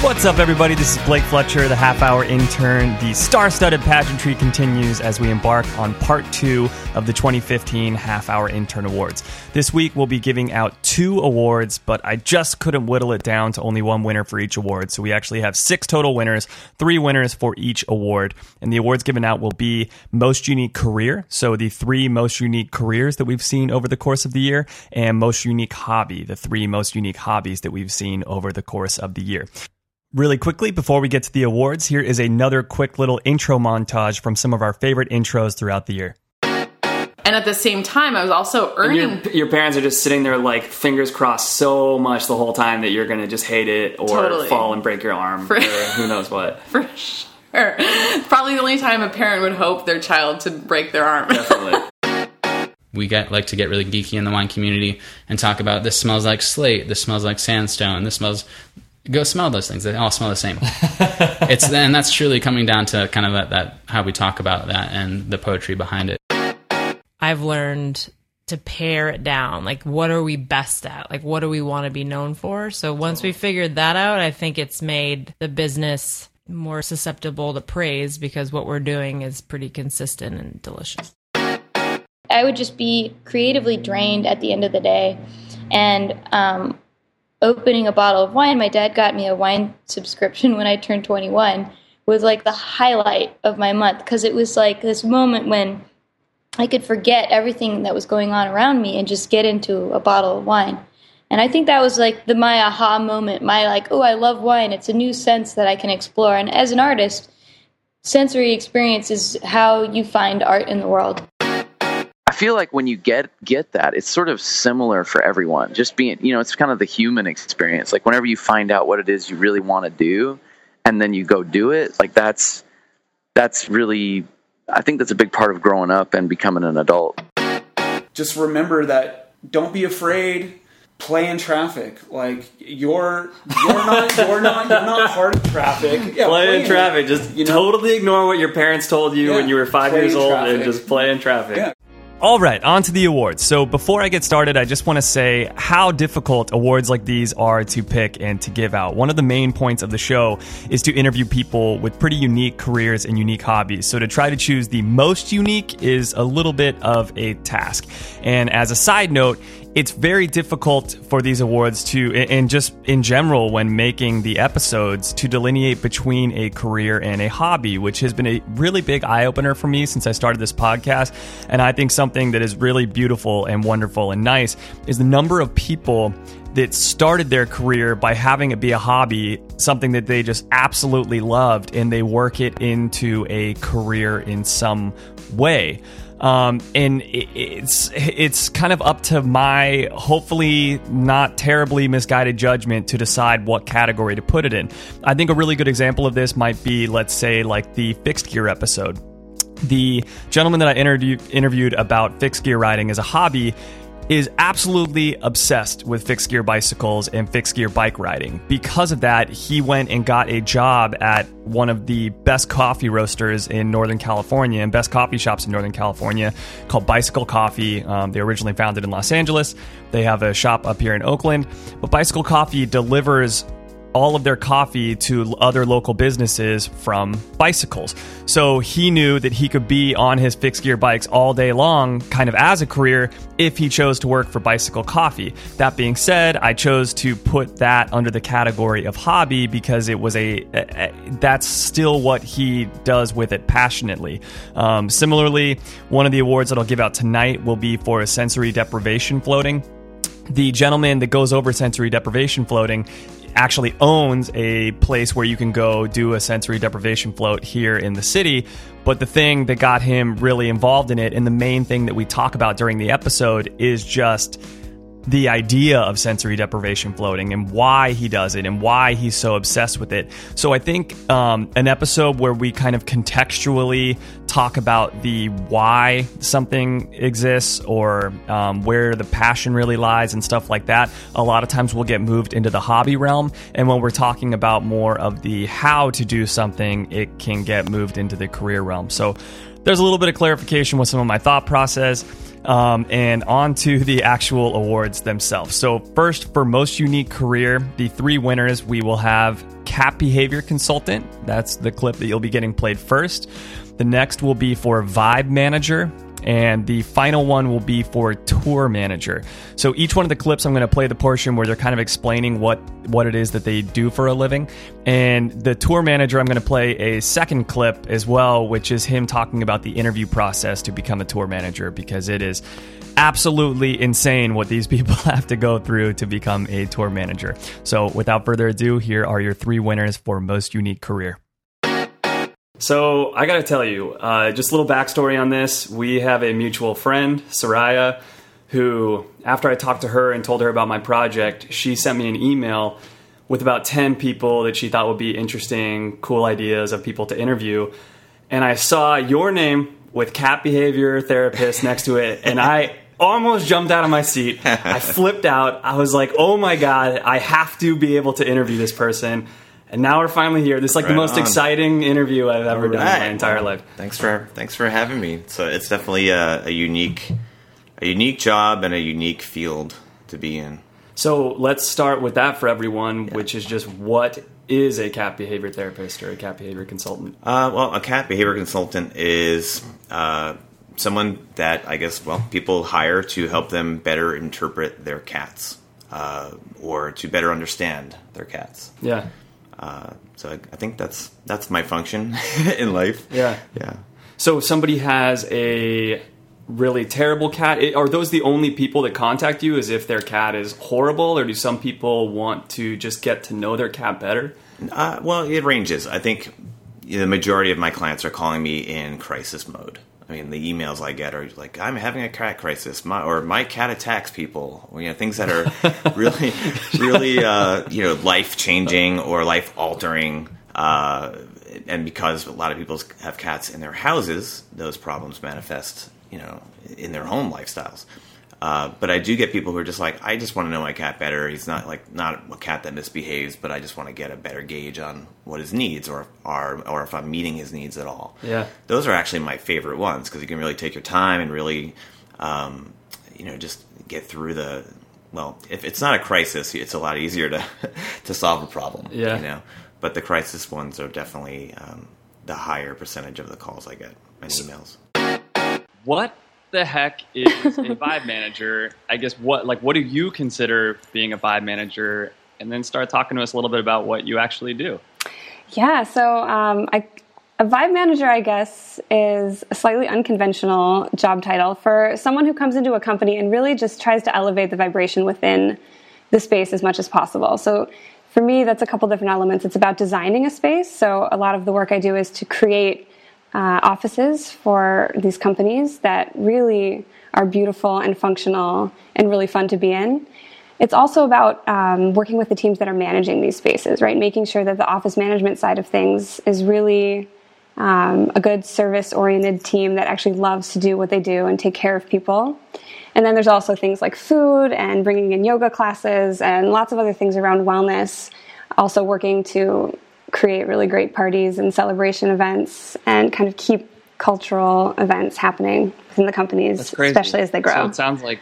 What's up, everybody? This is Blake Fletcher, the half-hour intern. The star-studded pageantry continues as we embark on part 2 of the 2015 Half-Hour Intern Awards. This week, we'll be giving out 2 awards, but I just couldn't whittle it down to only one winner for each award, so we actually have 6 total winners, 3 winners for each award, and the awards given out will be Most Unique Career, so the 3 most unique careers that we've seen over the course of the year, and Most Unique Hobby, the 3 most unique hobbies that we've seen over the course of the year. Really quickly, before we get to the awards, here is another quick little intro montage from some of our favorite intros throughout the year. And at the same time, I was also earning... And your parents are just sitting there like, fingers crossed so much the whole time that you're going to just hate it or fall and break your arm or who knows what. For sure. Probably the only time a parent would hope their child to break their arm. Definitely. We like to get really geeky in the wine community and talk about this smells like slate, this smells like sandstone, this smells... Go smell those things. They all smell the same. And that's truly coming down to kind of that how we talk about that and the poetry behind it. I've learned to pare it down. Like, what are we best at? Like, what do we want to be known for? So once we figured that out, I think it's made the business more susceptible to praise because what we're doing is pretty consistent and delicious. I would just be creatively drained at the end of the day. And, opening a bottle of wine, my dad got me a wine subscription when I turned 21, was like the highlight of my month because it was like this moment when I could forget everything that was going on around me and just get into a bottle of wine. And I think that was like my aha moment, my like, oh, I love wine. It's a new sense that I can explore. And as an artist, sensory experience is how you find art in the world. I feel like when you get that, it's sort of similar for everyone. Just being, it's kind of the human experience. Like whenever you find out what it is you really want to do and then you go do it, like that's really, I think that's a big part of growing up and becoming an adult. Just remember that don't be afraid, play in traffic. Like you're not part of traffic. Yeah, play in traffic. Just totally ignore what your parents told you when you were 5 years old and just play in traffic. Yeah. All right, on to the awards. So before I get started, I just want to say how difficult awards like these are to pick and to give out. One of the main points of the show is to interview people with pretty unique careers and unique hobbies. So to try to choose the most unique is a little bit of a task. And as a side note, it's very difficult for these awards to, and just in general when making the episodes, to delineate between a career and a hobby, which has been a really big eye-opener for me since I started this podcast. And I think something that is really beautiful and wonderful and nice is the number of people that started their career by having it be a hobby, something that they just absolutely loved, and they work it into a career in some way. And it's kind of up to my hopefully not terribly misguided judgment to decide what category to put it in. I think a really good example of this might be, let's say, like the fixed gear episode. The gentleman that I interviewed about fixed gear riding as a hobby is absolutely obsessed with fixed gear bicycles and fixed gear bike riding. Because of that, he went and got a job at one of the best coffee roasters in Northern California and best coffee shops in Northern California called Bicycle Coffee. They originally founded in Los Angeles. They have a shop up here in Oakland. But Bicycle Coffee delivers all of their coffee to other local businesses from bicycles. So he knew that he could be on his fixed gear bikes all day long, kind of as a career, if he chose to work for Bicycle Coffee. That being said, I chose to put that under the category of hobby because it was that's still what he does with it passionately. Similarly, one of the awards that I'll give out tonight will be for a sensory deprivation floating. The gentleman that goes over sensory deprivation floating actually owns a place where you can go do a sensory deprivation float here in the city. But the thing that got him really involved in it, and the main thing that we talk about during the episode, is just the idea of sensory deprivation floating and why he does it and why he's so obsessed with it. So I think an episode where we kind of contextually talk about the why something exists or where the passion really lies and stuff like that, a lot of times we'll get moved into the hobby realm. And when we're talking about more of the how to do something, it can get moved into the career realm. So there's a little bit of clarification with some of my thought process. And on to the actual awards themselves. So first, for most unique career, the three winners, we will have Cat Behavior Consultant. That's the clip that you'll be getting played first. The next will be for Vibe Manager. And the final one will be for Tour Manager. So each one of the clips, I'm going to play the portion where they're kind of explaining what it is that they do for a living. And the Tour Manager, I'm going to play a second clip as well, which is him talking about the interview process to become a tour manager, because it is absolutely insane what these people have to go through to become a tour manager. So without further ado, here are your three winners for most unique career. So I got to tell you, just a little backstory on this. We have a mutual friend, Soraya, who, after I talked to her and told her about my project, she sent me an email with about 10 people that she thought would be interesting, cool ideas of people to interview. And I saw your name with cat behavior therapist next to it, and I almost jumped out of my seat. I flipped out. I was like, oh my God, I have to be able to interview this person. And now we're finally here. This is like the most exciting interview I've ever done in my entire life. Thanks for having me. So it's definitely a unique job and a unique field to be in. So let's start with that for everyone, which is just, what is a cat behavior therapist or a cat behavior consultant? Well, a cat behavior consultant is someone that, I guess, people hire to help them better interpret their cats or to better understand their cats. Yeah. So I think that's my function in life. Yeah. Yeah. So if somebody has a really terrible cat, are those the only people that contact you, as if their cat is horrible, or do some people want to just get to know their cat better? Well, it ranges. I think the majority of my clients are calling me in crisis mode. I mean, the emails I get are like, I'm having a cat crisis, my cat attacks people, or, things that are really, really, life-changing or life-altering. And because a lot of people have cats in their houses, those problems manifest, in their home lifestyles. But I do get people who are just like, I just want to know my cat better. He's not a cat that misbehaves, but I just want to get a better gauge on what his needs are, or if I'm meeting his needs at all. Yeah, those are actually my favorite ones, because you can really take your time and really, just get through the. Well, if it's not a crisis, it's a lot easier to solve a problem. Yeah, But the crisis ones are definitely the higher percentage of the calls I get and emails. What the heck is a vibe manager? I guess what do you consider being a vibe manager? And then start talking to us a little bit about what you actually do. Yeah, so a vibe manager, I guess, is a slightly unconventional job title for someone who comes into a company and really just tries to elevate the vibration within the space as much as possible. So for me, that's a couple different elements. It's about designing a space. So a lot of the work I do is to create offices for these companies that really are beautiful and functional and really fun to be in. It's also about working with the teams that are managing these spaces, right? Making sure that the office management side of things is really a good service-oriented team that actually loves to do what they do and take care of people. And then there's also things like food and bringing in yoga classes and lots of other things around wellness. Also working to create really great parties and celebration events and kind of keep cultural events happening within the companies, especially as they grow. So it sounds like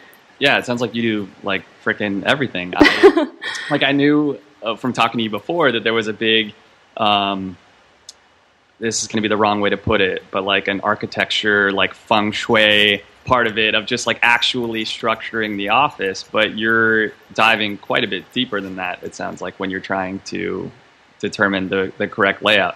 you do like freaking everything. I knew from talking to you before that there was a big, this is going to be the wrong way to put it, but like an architecture, like feng shui part of it, of just like actually structuring the office, but you're diving quite a bit deeper than that. It sounds like when you're trying to determine the correct layout.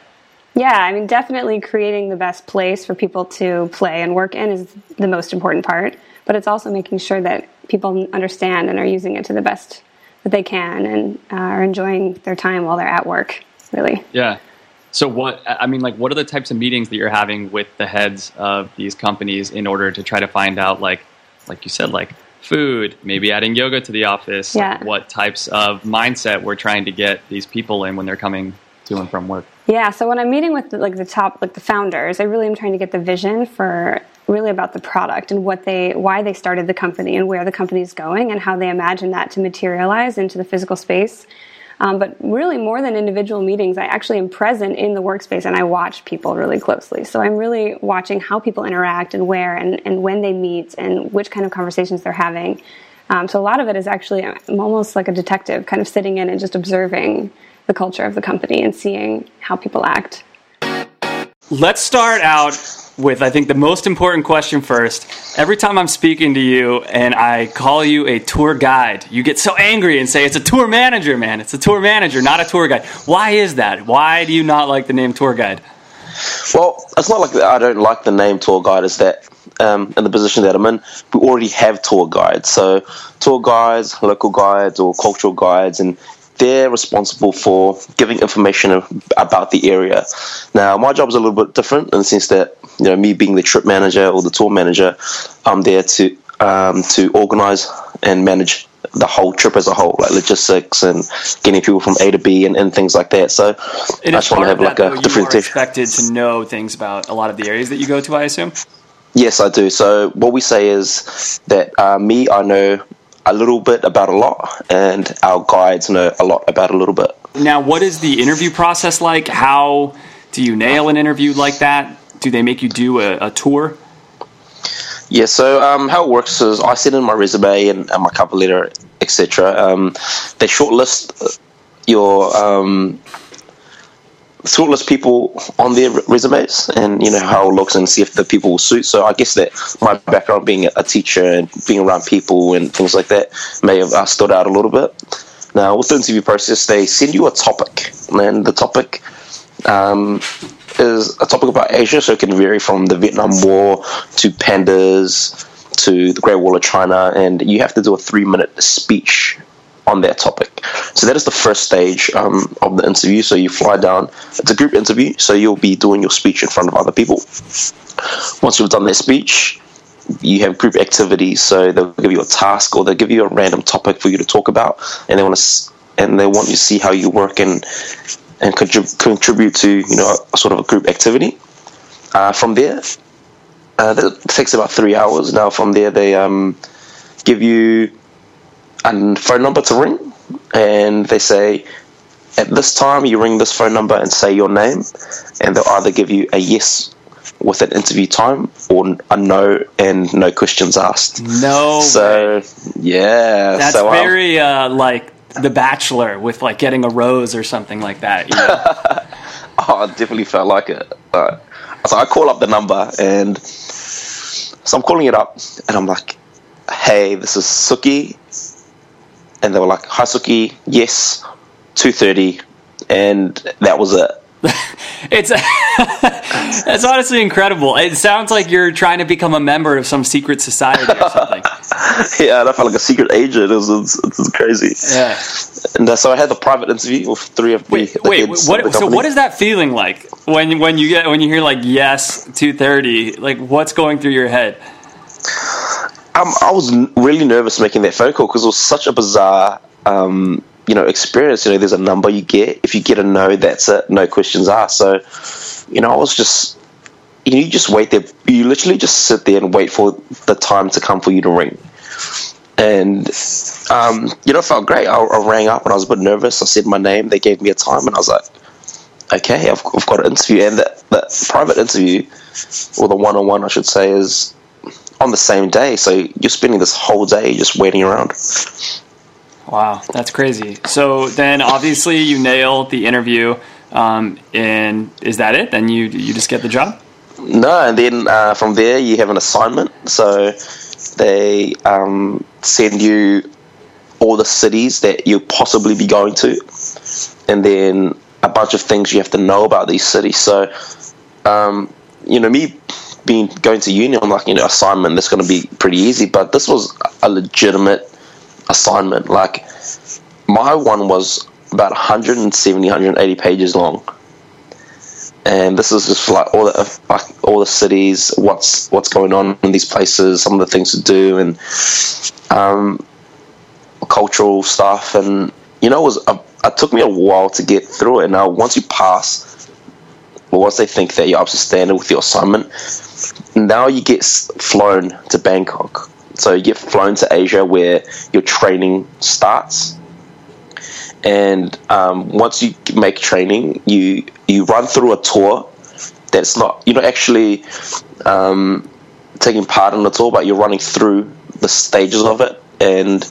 Yeah, I mean, definitely creating the best place for people to play and work in is the most important part, but it's also making sure that people understand and are using it to the best that they can and are enjoying their time while they're at work, really. Yeah. So what are the types of meetings that you're having with the heads of these companies in order to try to find out, like you said, like food, maybe adding yoga to the office, like what types of mindset we're trying to get these people in when they're coming to and from work. Yeah, so when I'm meeting with the founders, I really am trying to get the vision for really about the product and why they started the company and where the company is going and how they imagine that to materialize into the physical space. But really more than individual meetings, I actually am present in the workspace and I watch people really closely. So I'm really watching how people interact and where and when they meet and which kind of conversations they're having. So a lot of it is actually, I'm almost like a detective, kind of sitting in and just observing the culture of the company and seeing how people act. Let's start out with, I think, the most important question first. Every time I'm speaking to you and I call you a tour guide, you get so angry and say, it's a tour manager, man. It's a tour manager, not a tour guide. Why is that? Why do you not like the name tour guide? Well, it's not like that I don't like the name tour guide. It's that in the position that I'm in, we already have tour guides. So tour guides, local guides, or cultural guides, and they're responsible for giving information about the area. Now, my job is a little bit different in the sense that, you know, me being the trip manager or the tour manager, I'm there to organize and manage the whole trip as a whole, like logistics and getting people from A to B and things like that. So I just want to have like a different. You are expected to know things about a lot of the areas that you go to, I assume? Yes, I do. So what we say is that I know a little bit about a lot, and our guides know a lot about a little bit. Now, what is the interview process like? How do you nail an interview like that? Do they make you do a tour? Yeah, so how it works is I send in my resume and my cover letter, etc. They shortlist your people on their resumes and, you know, how it looks and see if the people will suit. So I guess that my background being a teacher and being around people and things like that may have stood out a little bit. Now, with the interview process, they send you a topic, and the topic is a topic about Asia, so it can vary from the Vietnam War to pandas to the Great Wall of China, and you have to do a 3-minute speech on that topic. So that is the first stage of the interview. So you fly down. It's a group interview, so you'll be doing your speech in front of other people. Once you've done that speech, you have group activities. So they'll give you a task, or they'll give you a random topic for you to talk about, and they want you to see how you work and contribute to, you know, a sort of a group activity. From there, that takes about 3 hours. Now, from there, they give you and phone number to ring, and they say at this time you ring this phone number and say your name, and they'll either give you a yes with an interview time or a no and no questions asked. No so way. Yeah, that's so, very like The Bachelor with like getting a rose or something like that, you know? Oh, I definitely felt like it. So I call up the number, and so I'm calling it up and I'm like, hey, this is Suki. And they were like, hi, Suki, yes, 2:30, and that was it. It's honestly incredible. It sounds like you're trying to become a member of some secret society or something. Yeah, and I felt like a secret agent. It was crazy. Yeah. And so I had a private interview with three of the heads of the company. So what is that feeling like when you hear like yes, 2:30? Like, what's going through your head? I was really nervous making that phone call because it was such a bizarre, experience. You know, there's a number you get. If you get a no, that's it. No questions asked. So, you know, I was just, you know, you just wait there. You literally just sit there and wait for the time to come for you to ring. And, you know, it felt great. I rang up and I was a bit nervous. I said my name. They gave me a time and I was like, okay, I've got an interview. And the private interview, or the one-on-one, I should say, is on the same day, so you're spending this whole day just waiting around. Wow, that's crazy. So then obviously you nail the interview, and is that it? Then you just get the job? No, and then from there you have an assignment. So they send you all the cities that you'll possibly be going to, and then a bunch of things you have to know about these cities. So, me being going to uni, I'm like, you know, assignment, that's going to be pretty easy, but this was a legitimate assignment. Like, my one was about 170-180 pages long, and this is just like all the cities, what's going on in these places, some of the things to do, and cultural stuff. And you know, it took me a while to get through it. Now, once you pass, or once they think that you're up to standard with your assignment, now you get flown to Bangkok. So you get flown to Asia where your training starts. And once you make training, you run through a tour that's not, you're not actually taking part in the tour, but you're running through the stages of it, and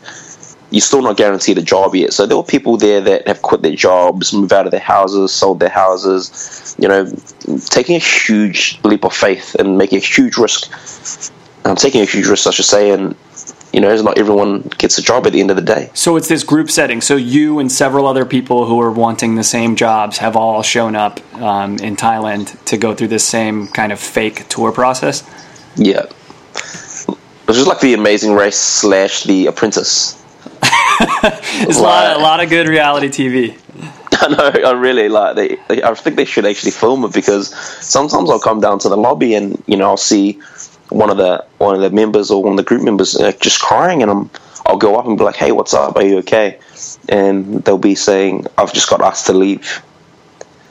you're still not guaranteed a job yet. So there were people there that have quit their jobs, moved out of their houses, sold their houses, you know, taking a huge leap of faith and making a huge risk. Taking a huge risk, I should say, and, you know, not everyone gets a job at the end of the day. So it's this group setting. So you and several other people who are wanting the same jobs have all shown up in Thailand to go through this same kind of fake tour process? Yeah. It was just like the Amazing Race / The Apprentice. It's like, a lot of good reality TV. I know, I really like I think they should actually film it, because sometimes I'll come down to the lobby and, you know, I'll see one of the members or one of the group members just crying, and I'll go up and be like, hey, what's up, are you okay? And they'll be saying, I've just got asked to leave.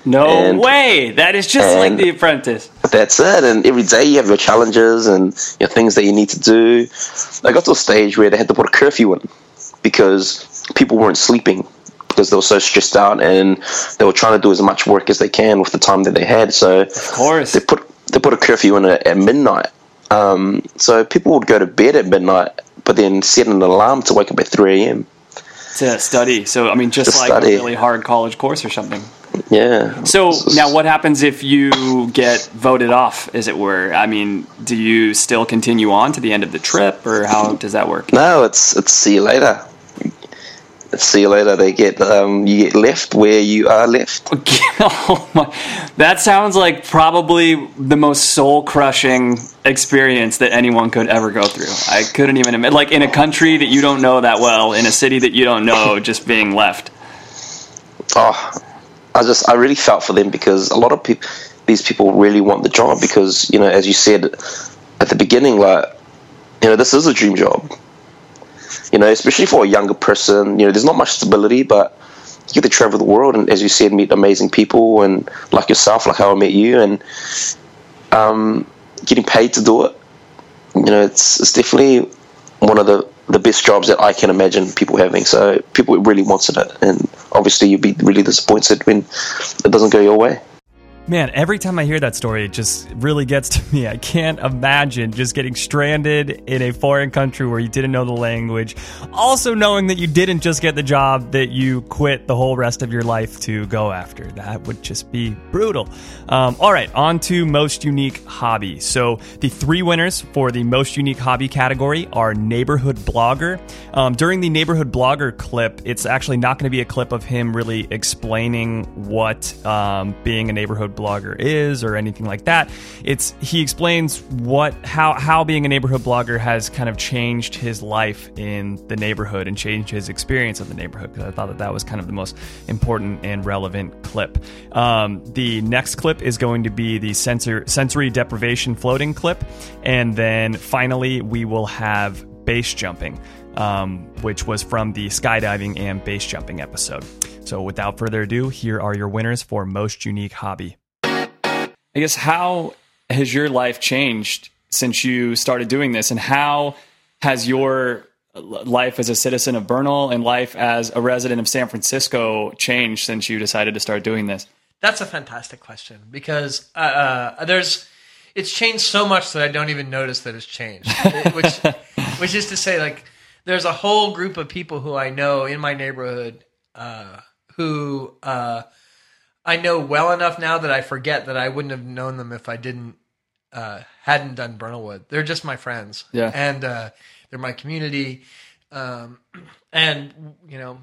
No way! That is just like The Apprentice. That's it. And every day you have your challenges and your things that you need to do. I got to a stage where they had to put a curfew in because people weren't sleeping because they were so stressed out, and they were trying to do as much work as they can with the time that they had. So of course they put a curfew in at midnight. So people would go to bed at midnight, but then set an alarm to wake up at 3 a.m. to study. So I mean, just like a really hard college course or something. Yeah. So now what happens if you get voted off, as it were? I mean, do you still continue on to the end of the trip, or how does that work? No, it's see you later. See you later. They get you get left where you are left. Oh my. That sounds like probably the most soul-crushing experience that anyone could ever go through. I couldn't even imagine, like in a country that you don't know that well, in a city that you don't know, just being left. Oh, I really felt for them, because a lot of people, these people really want the job, because, you know, as you said at the beginning, like, you know, this is a dream job. You know, especially for a younger person, you know, there's not much stability, but you get to travel the world and, as you said, meet amazing people, and like yourself, like how I met you, and getting paid to do it. You know, it's definitely one of the best jobs that I can imagine people having. So people really wanted it, and obviously you'd be really disappointed when it doesn't go your way. Man, every time I hear that story, it just really gets to me. I can't imagine just getting stranded in a foreign country where you didn't know the language. Also knowing that you didn't just get the job that you quit the whole rest of your life to go after. That would just be brutal. All right, on to most unique hobby. So the three winners for the most unique hobby category are Neighborhood Blogger. During the Neighborhood Blogger clip, it's actually not going to be a clip of him really explaining what being a neighborhood blogger is or anything like that. He explains how being a neighborhood blogger has kind of changed his life in the neighborhood and changed his experience of the neighborhood, because I thought that was kind of the most important and relevant clip. The next clip is going to be the sensory deprivation floating clip, and then finally we will have base jumping, which was from the skydiving and base jumping episode. So without further ado, here are your winners for most unique hobby. I guess, how has your life changed since you started doing this, and how has your life as a citizen of Bernal and life as a resident of San Francisco changed since you decided to start doing this? That's a fantastic question, because it's changed so much that I don't even notice that it's changed. Which is to say, like, there's a whole group of people who I know in my neighborhood who I know well enough now that I forget that I wouldn't have known them if I hadn't done Bernalwood. They're just my friends. Yeah. And they're my community. And, you know,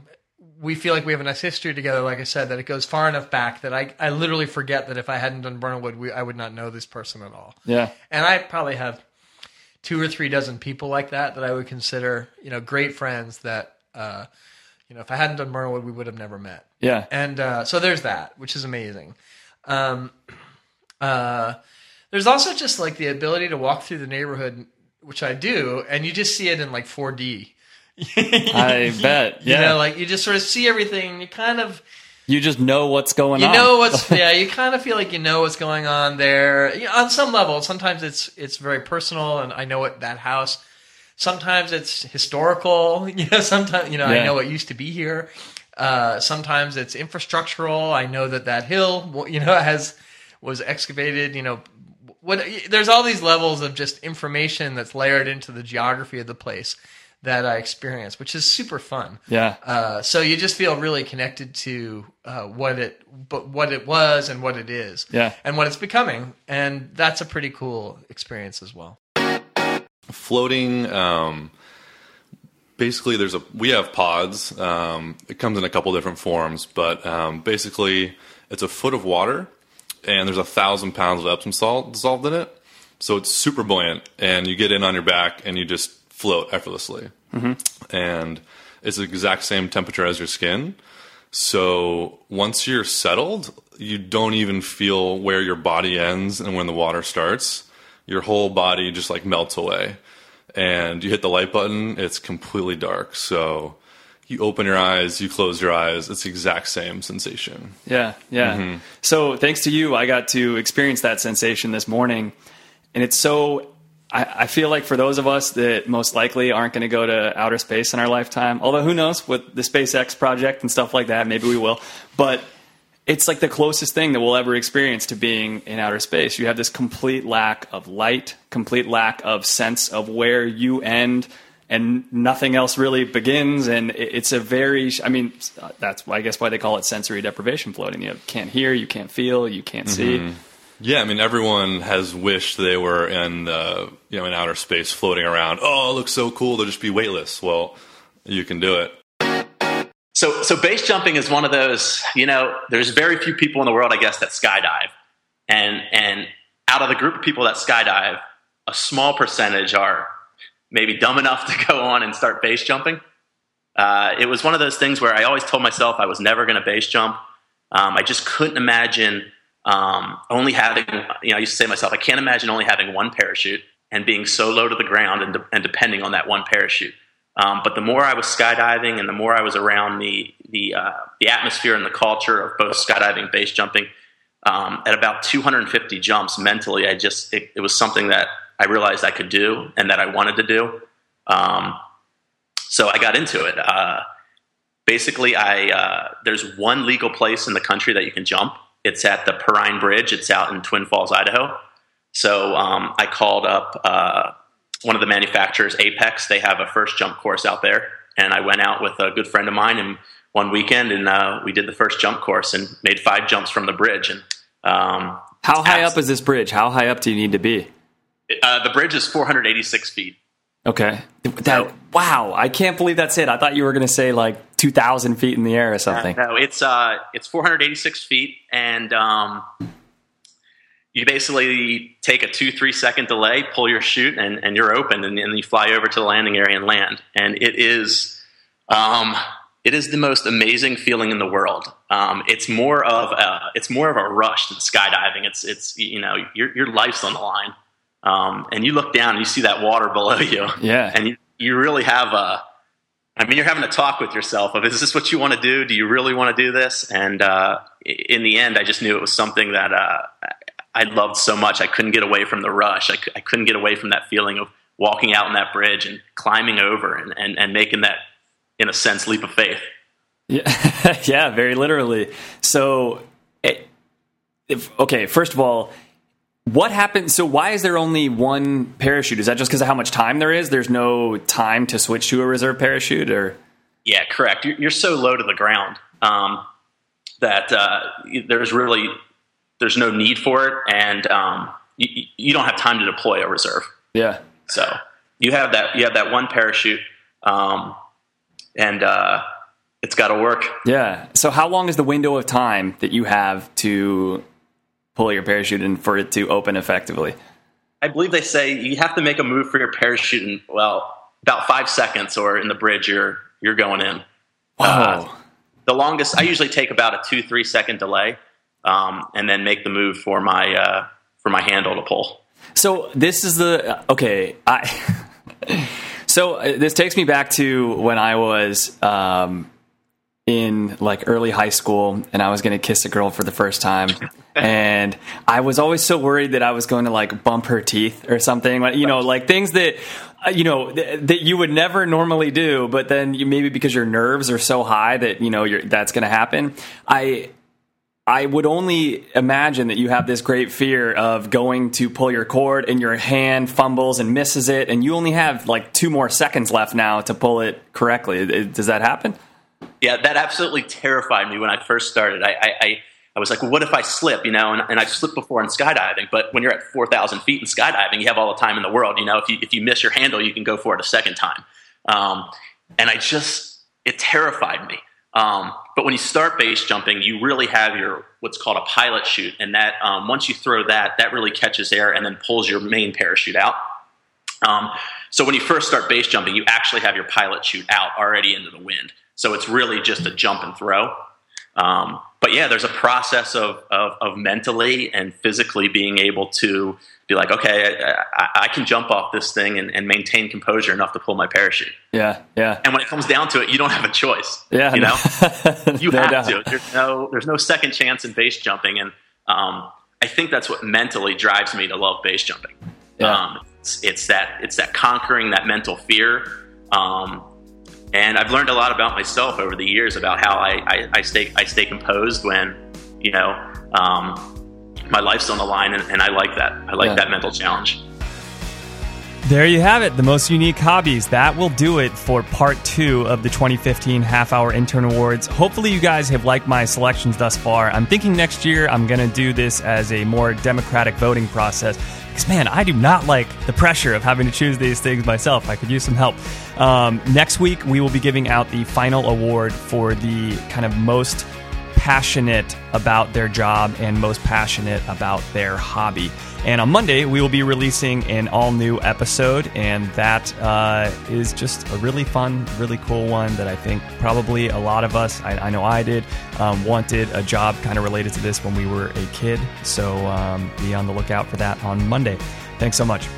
we feel like we have enough history together, like I said, that it goes far enough back that I literally forget that if I hadn't done Bernalwood, I would not know this person at all. Yeah. And I probably have 2 or 3 dozen people like that I would consider, you know, great friends that, you know, if I hadn't done Bernalwood, we would have never met. Yeah. And so there's that, which is amazing. There's also just like the ability to walk through the neighborhood, which I do, and you just see it in like 4D. I bet. Yeah. You know, like you just sort of see everything. You kind of. You just know what's going on. You know what's yeah. You kind of feel like you know what's going on there. You know, on some level, sometimes it's very personal, and I know what that house. Sometimes it's historical. You know, sometimes you know yeah. I know what used to be here. Sometimes it's infrastructural. I know that hill you know was excavated. You know, what there's all these levels of just information that's layered into the geography of the place that I experienced, which is super fun. Yeah. So you just feel really connected to what it was and what it is. Yeah. And what it's becoming. And that's a pretty cool experience as well. Floating, basically we have pods. It comes in a couple different forms, but basically it's a foot of water and there's 1,000 pounds of Epsom salt dissolved in it. So it's super buoyant and you get in on your back and you just float effortlessly. Mm-hmm. And it's the exact same temperature as your skin. So once you're settled, you don't even feel where your body ends and when the water starts. Your whole body just like melts away. And you hit the light button, it's completely dark. So you open your eyes, you close your eyes. It's the exact same sensation. Yeah, yeah. Mm-hmm. So thanks to you, I got to experience that sensation this morning. And it's so... I feel like for those of us that most likely aren't going to go to outer space in our lifetime, although who knows with the SpaceX project and stuff like that, maybe we will, but it's like the closest thing that we'll ever experience to being in outer space. You have this complete lack of light, complete lack of sense of where you end and nothing else really begins. And it's a very, I mean, that's I guess why they call it sensory deprivation floating. You can't hear, you can't feel, you can't mm-hmm. see. Yeah, I mean, everyone has wished they were in you know, in outer space floating around. Oh, it looks so cool to just be weightless. Well, you can do it. So base jumping is one of those, you know, there's very few people in the world, I guess, that skydive. And out of the group of people that skydive, a small percentage are maybe dumb enough to go on and start base jumping. It was one of those things where I always told myself I was never going to base jump. I just couldn't imagine... only having, you know, I used to say to myself, I can't imagine only having one parachute and being so low to the ground and depending on that one parachute. But the more I was skydiving and the more I was around the atmosphere and the culture of both skydiving and base jumping, at about 250 jumps mentally, I just, it was something that I realized I could do and that I wanted to do. So I got into it. Basically there's one legal place in the country that you can jump. It's at the Perrine Bridge. It's out in Twin Falls, Idaho. So I called up one of the manufacturers, Apex. They have a first jump course out there. And I went out with a good friend of mine and one weekend, and we did the first jump course and made 5 jumps from the bridge. And how high up is this bridge? How high up do you need to be? The bridge is 486 feet. Okay. Wow, I can't believe that's it. I thought you were going to say like 2,000 feet in the air or something. No, it's 486 feet, and you basically take a 2-3 second delay, pull your chute, and you're open, and you fly over to the landing area and land. And it is the most amazing feeling in the world. It's more of a rush than skydiving. It's you know your life's on the line. And you look down and you see that water below you. Yeah. And you really have you're having a talk with yourself of, is this what you want to do? Do you really want to do this? And in the end, I just knew it was something that I loved so much. I couldn't get away from the rush. I couldn't get away from that feeling of walking out on that bridge and climbing over and making that, in a sense, leap of faith. Yeah, yeah, very literally. So, first of all, what happened? So why is there only one parachute? Is that just because of how much time there is? There's no time to switch to a reserve parachute, or? Yeah, correct. You're so low to the ground that there's no need for it, and you don't have time to deploy a reserve. Yeah. So you have that one parachute, and it's got to work. Yeah. So how long is the window of time that you have to pull your parachute and for it to open effectively? I believe they say you have to make a move for your parachute in, about 5 seconds, or in the bridge, you're going in. Wow. The longest, I usually take about a 2-3 second delay. and then make the move for my handle to pull. So this is the, okay. So this takes me back to when I was, in like early high school, and I was going to kiss a girl for the first time. And I was always so worried that I was going to like bump her teeth or something, you know, like things that, you know, that you would never normally do, but then you, maybe because your nerves are so high that, you know, you're, that's going to happen. I would only imagine that you have this great fear of going to pull your cord and your hand fumbles and misses it. And you only have like 2 more seconds left now to pull it correctly. Does that happen? Yeah, that absolutely terrified me when I first started. I was like, well, what if I slip, you know, and I've slipped before in skydiving, but when you're at 4,000 feet in skydiving, you have all the time in the world, you know, if you miss your handle, you can go for it a second time. And I just, it terrified me. But when you start base jumping, you really have your, what's called a pilot chute. And that, once you throw that, that really catches air and then pulls your main parachute out. So when you first start base jumping, you actually have your pilot chute out already into the wind. So it's really just a jump and throw. But yeah, there's a process of mentally and physically being able to be like, okay, I can jump off this thing and maintain composure enough to pull my parachute. Yeah, yeah. And when it comes down to it, you don't have a choice. Yeah, you know, you no have doubt. To. There's no second chance in base jumping, and I think that's what mentally drives me to love base jumping. Yeah. It's that conquering that mental fear. And I've learned a lot about myself over the years about how I stay composed when, you know, my life's on the line, and I like that. I like that mental challenge. There you have it, the most unique hobbies. That will do it for part 2 of the 2015 Half Hour Intern Awards. Hopefully you guys have liked my selections thus far. I'm thinking next year I'm going to do this as a more democratic voting process. Because, man, I do not like the pressure of having to choose these things myself. I could use some help. Next week, we will be giving out the final award for the kind of most passionate about their job and most passionate about their hobby. And on Monday, we will be releasing an all-new episode, and that is just a really fun, really cool one that I think probably a lot of us, I know I did, wanted a job kind of related to this when we were a kid. So be on the lookout for that on Monday. Thanks so much.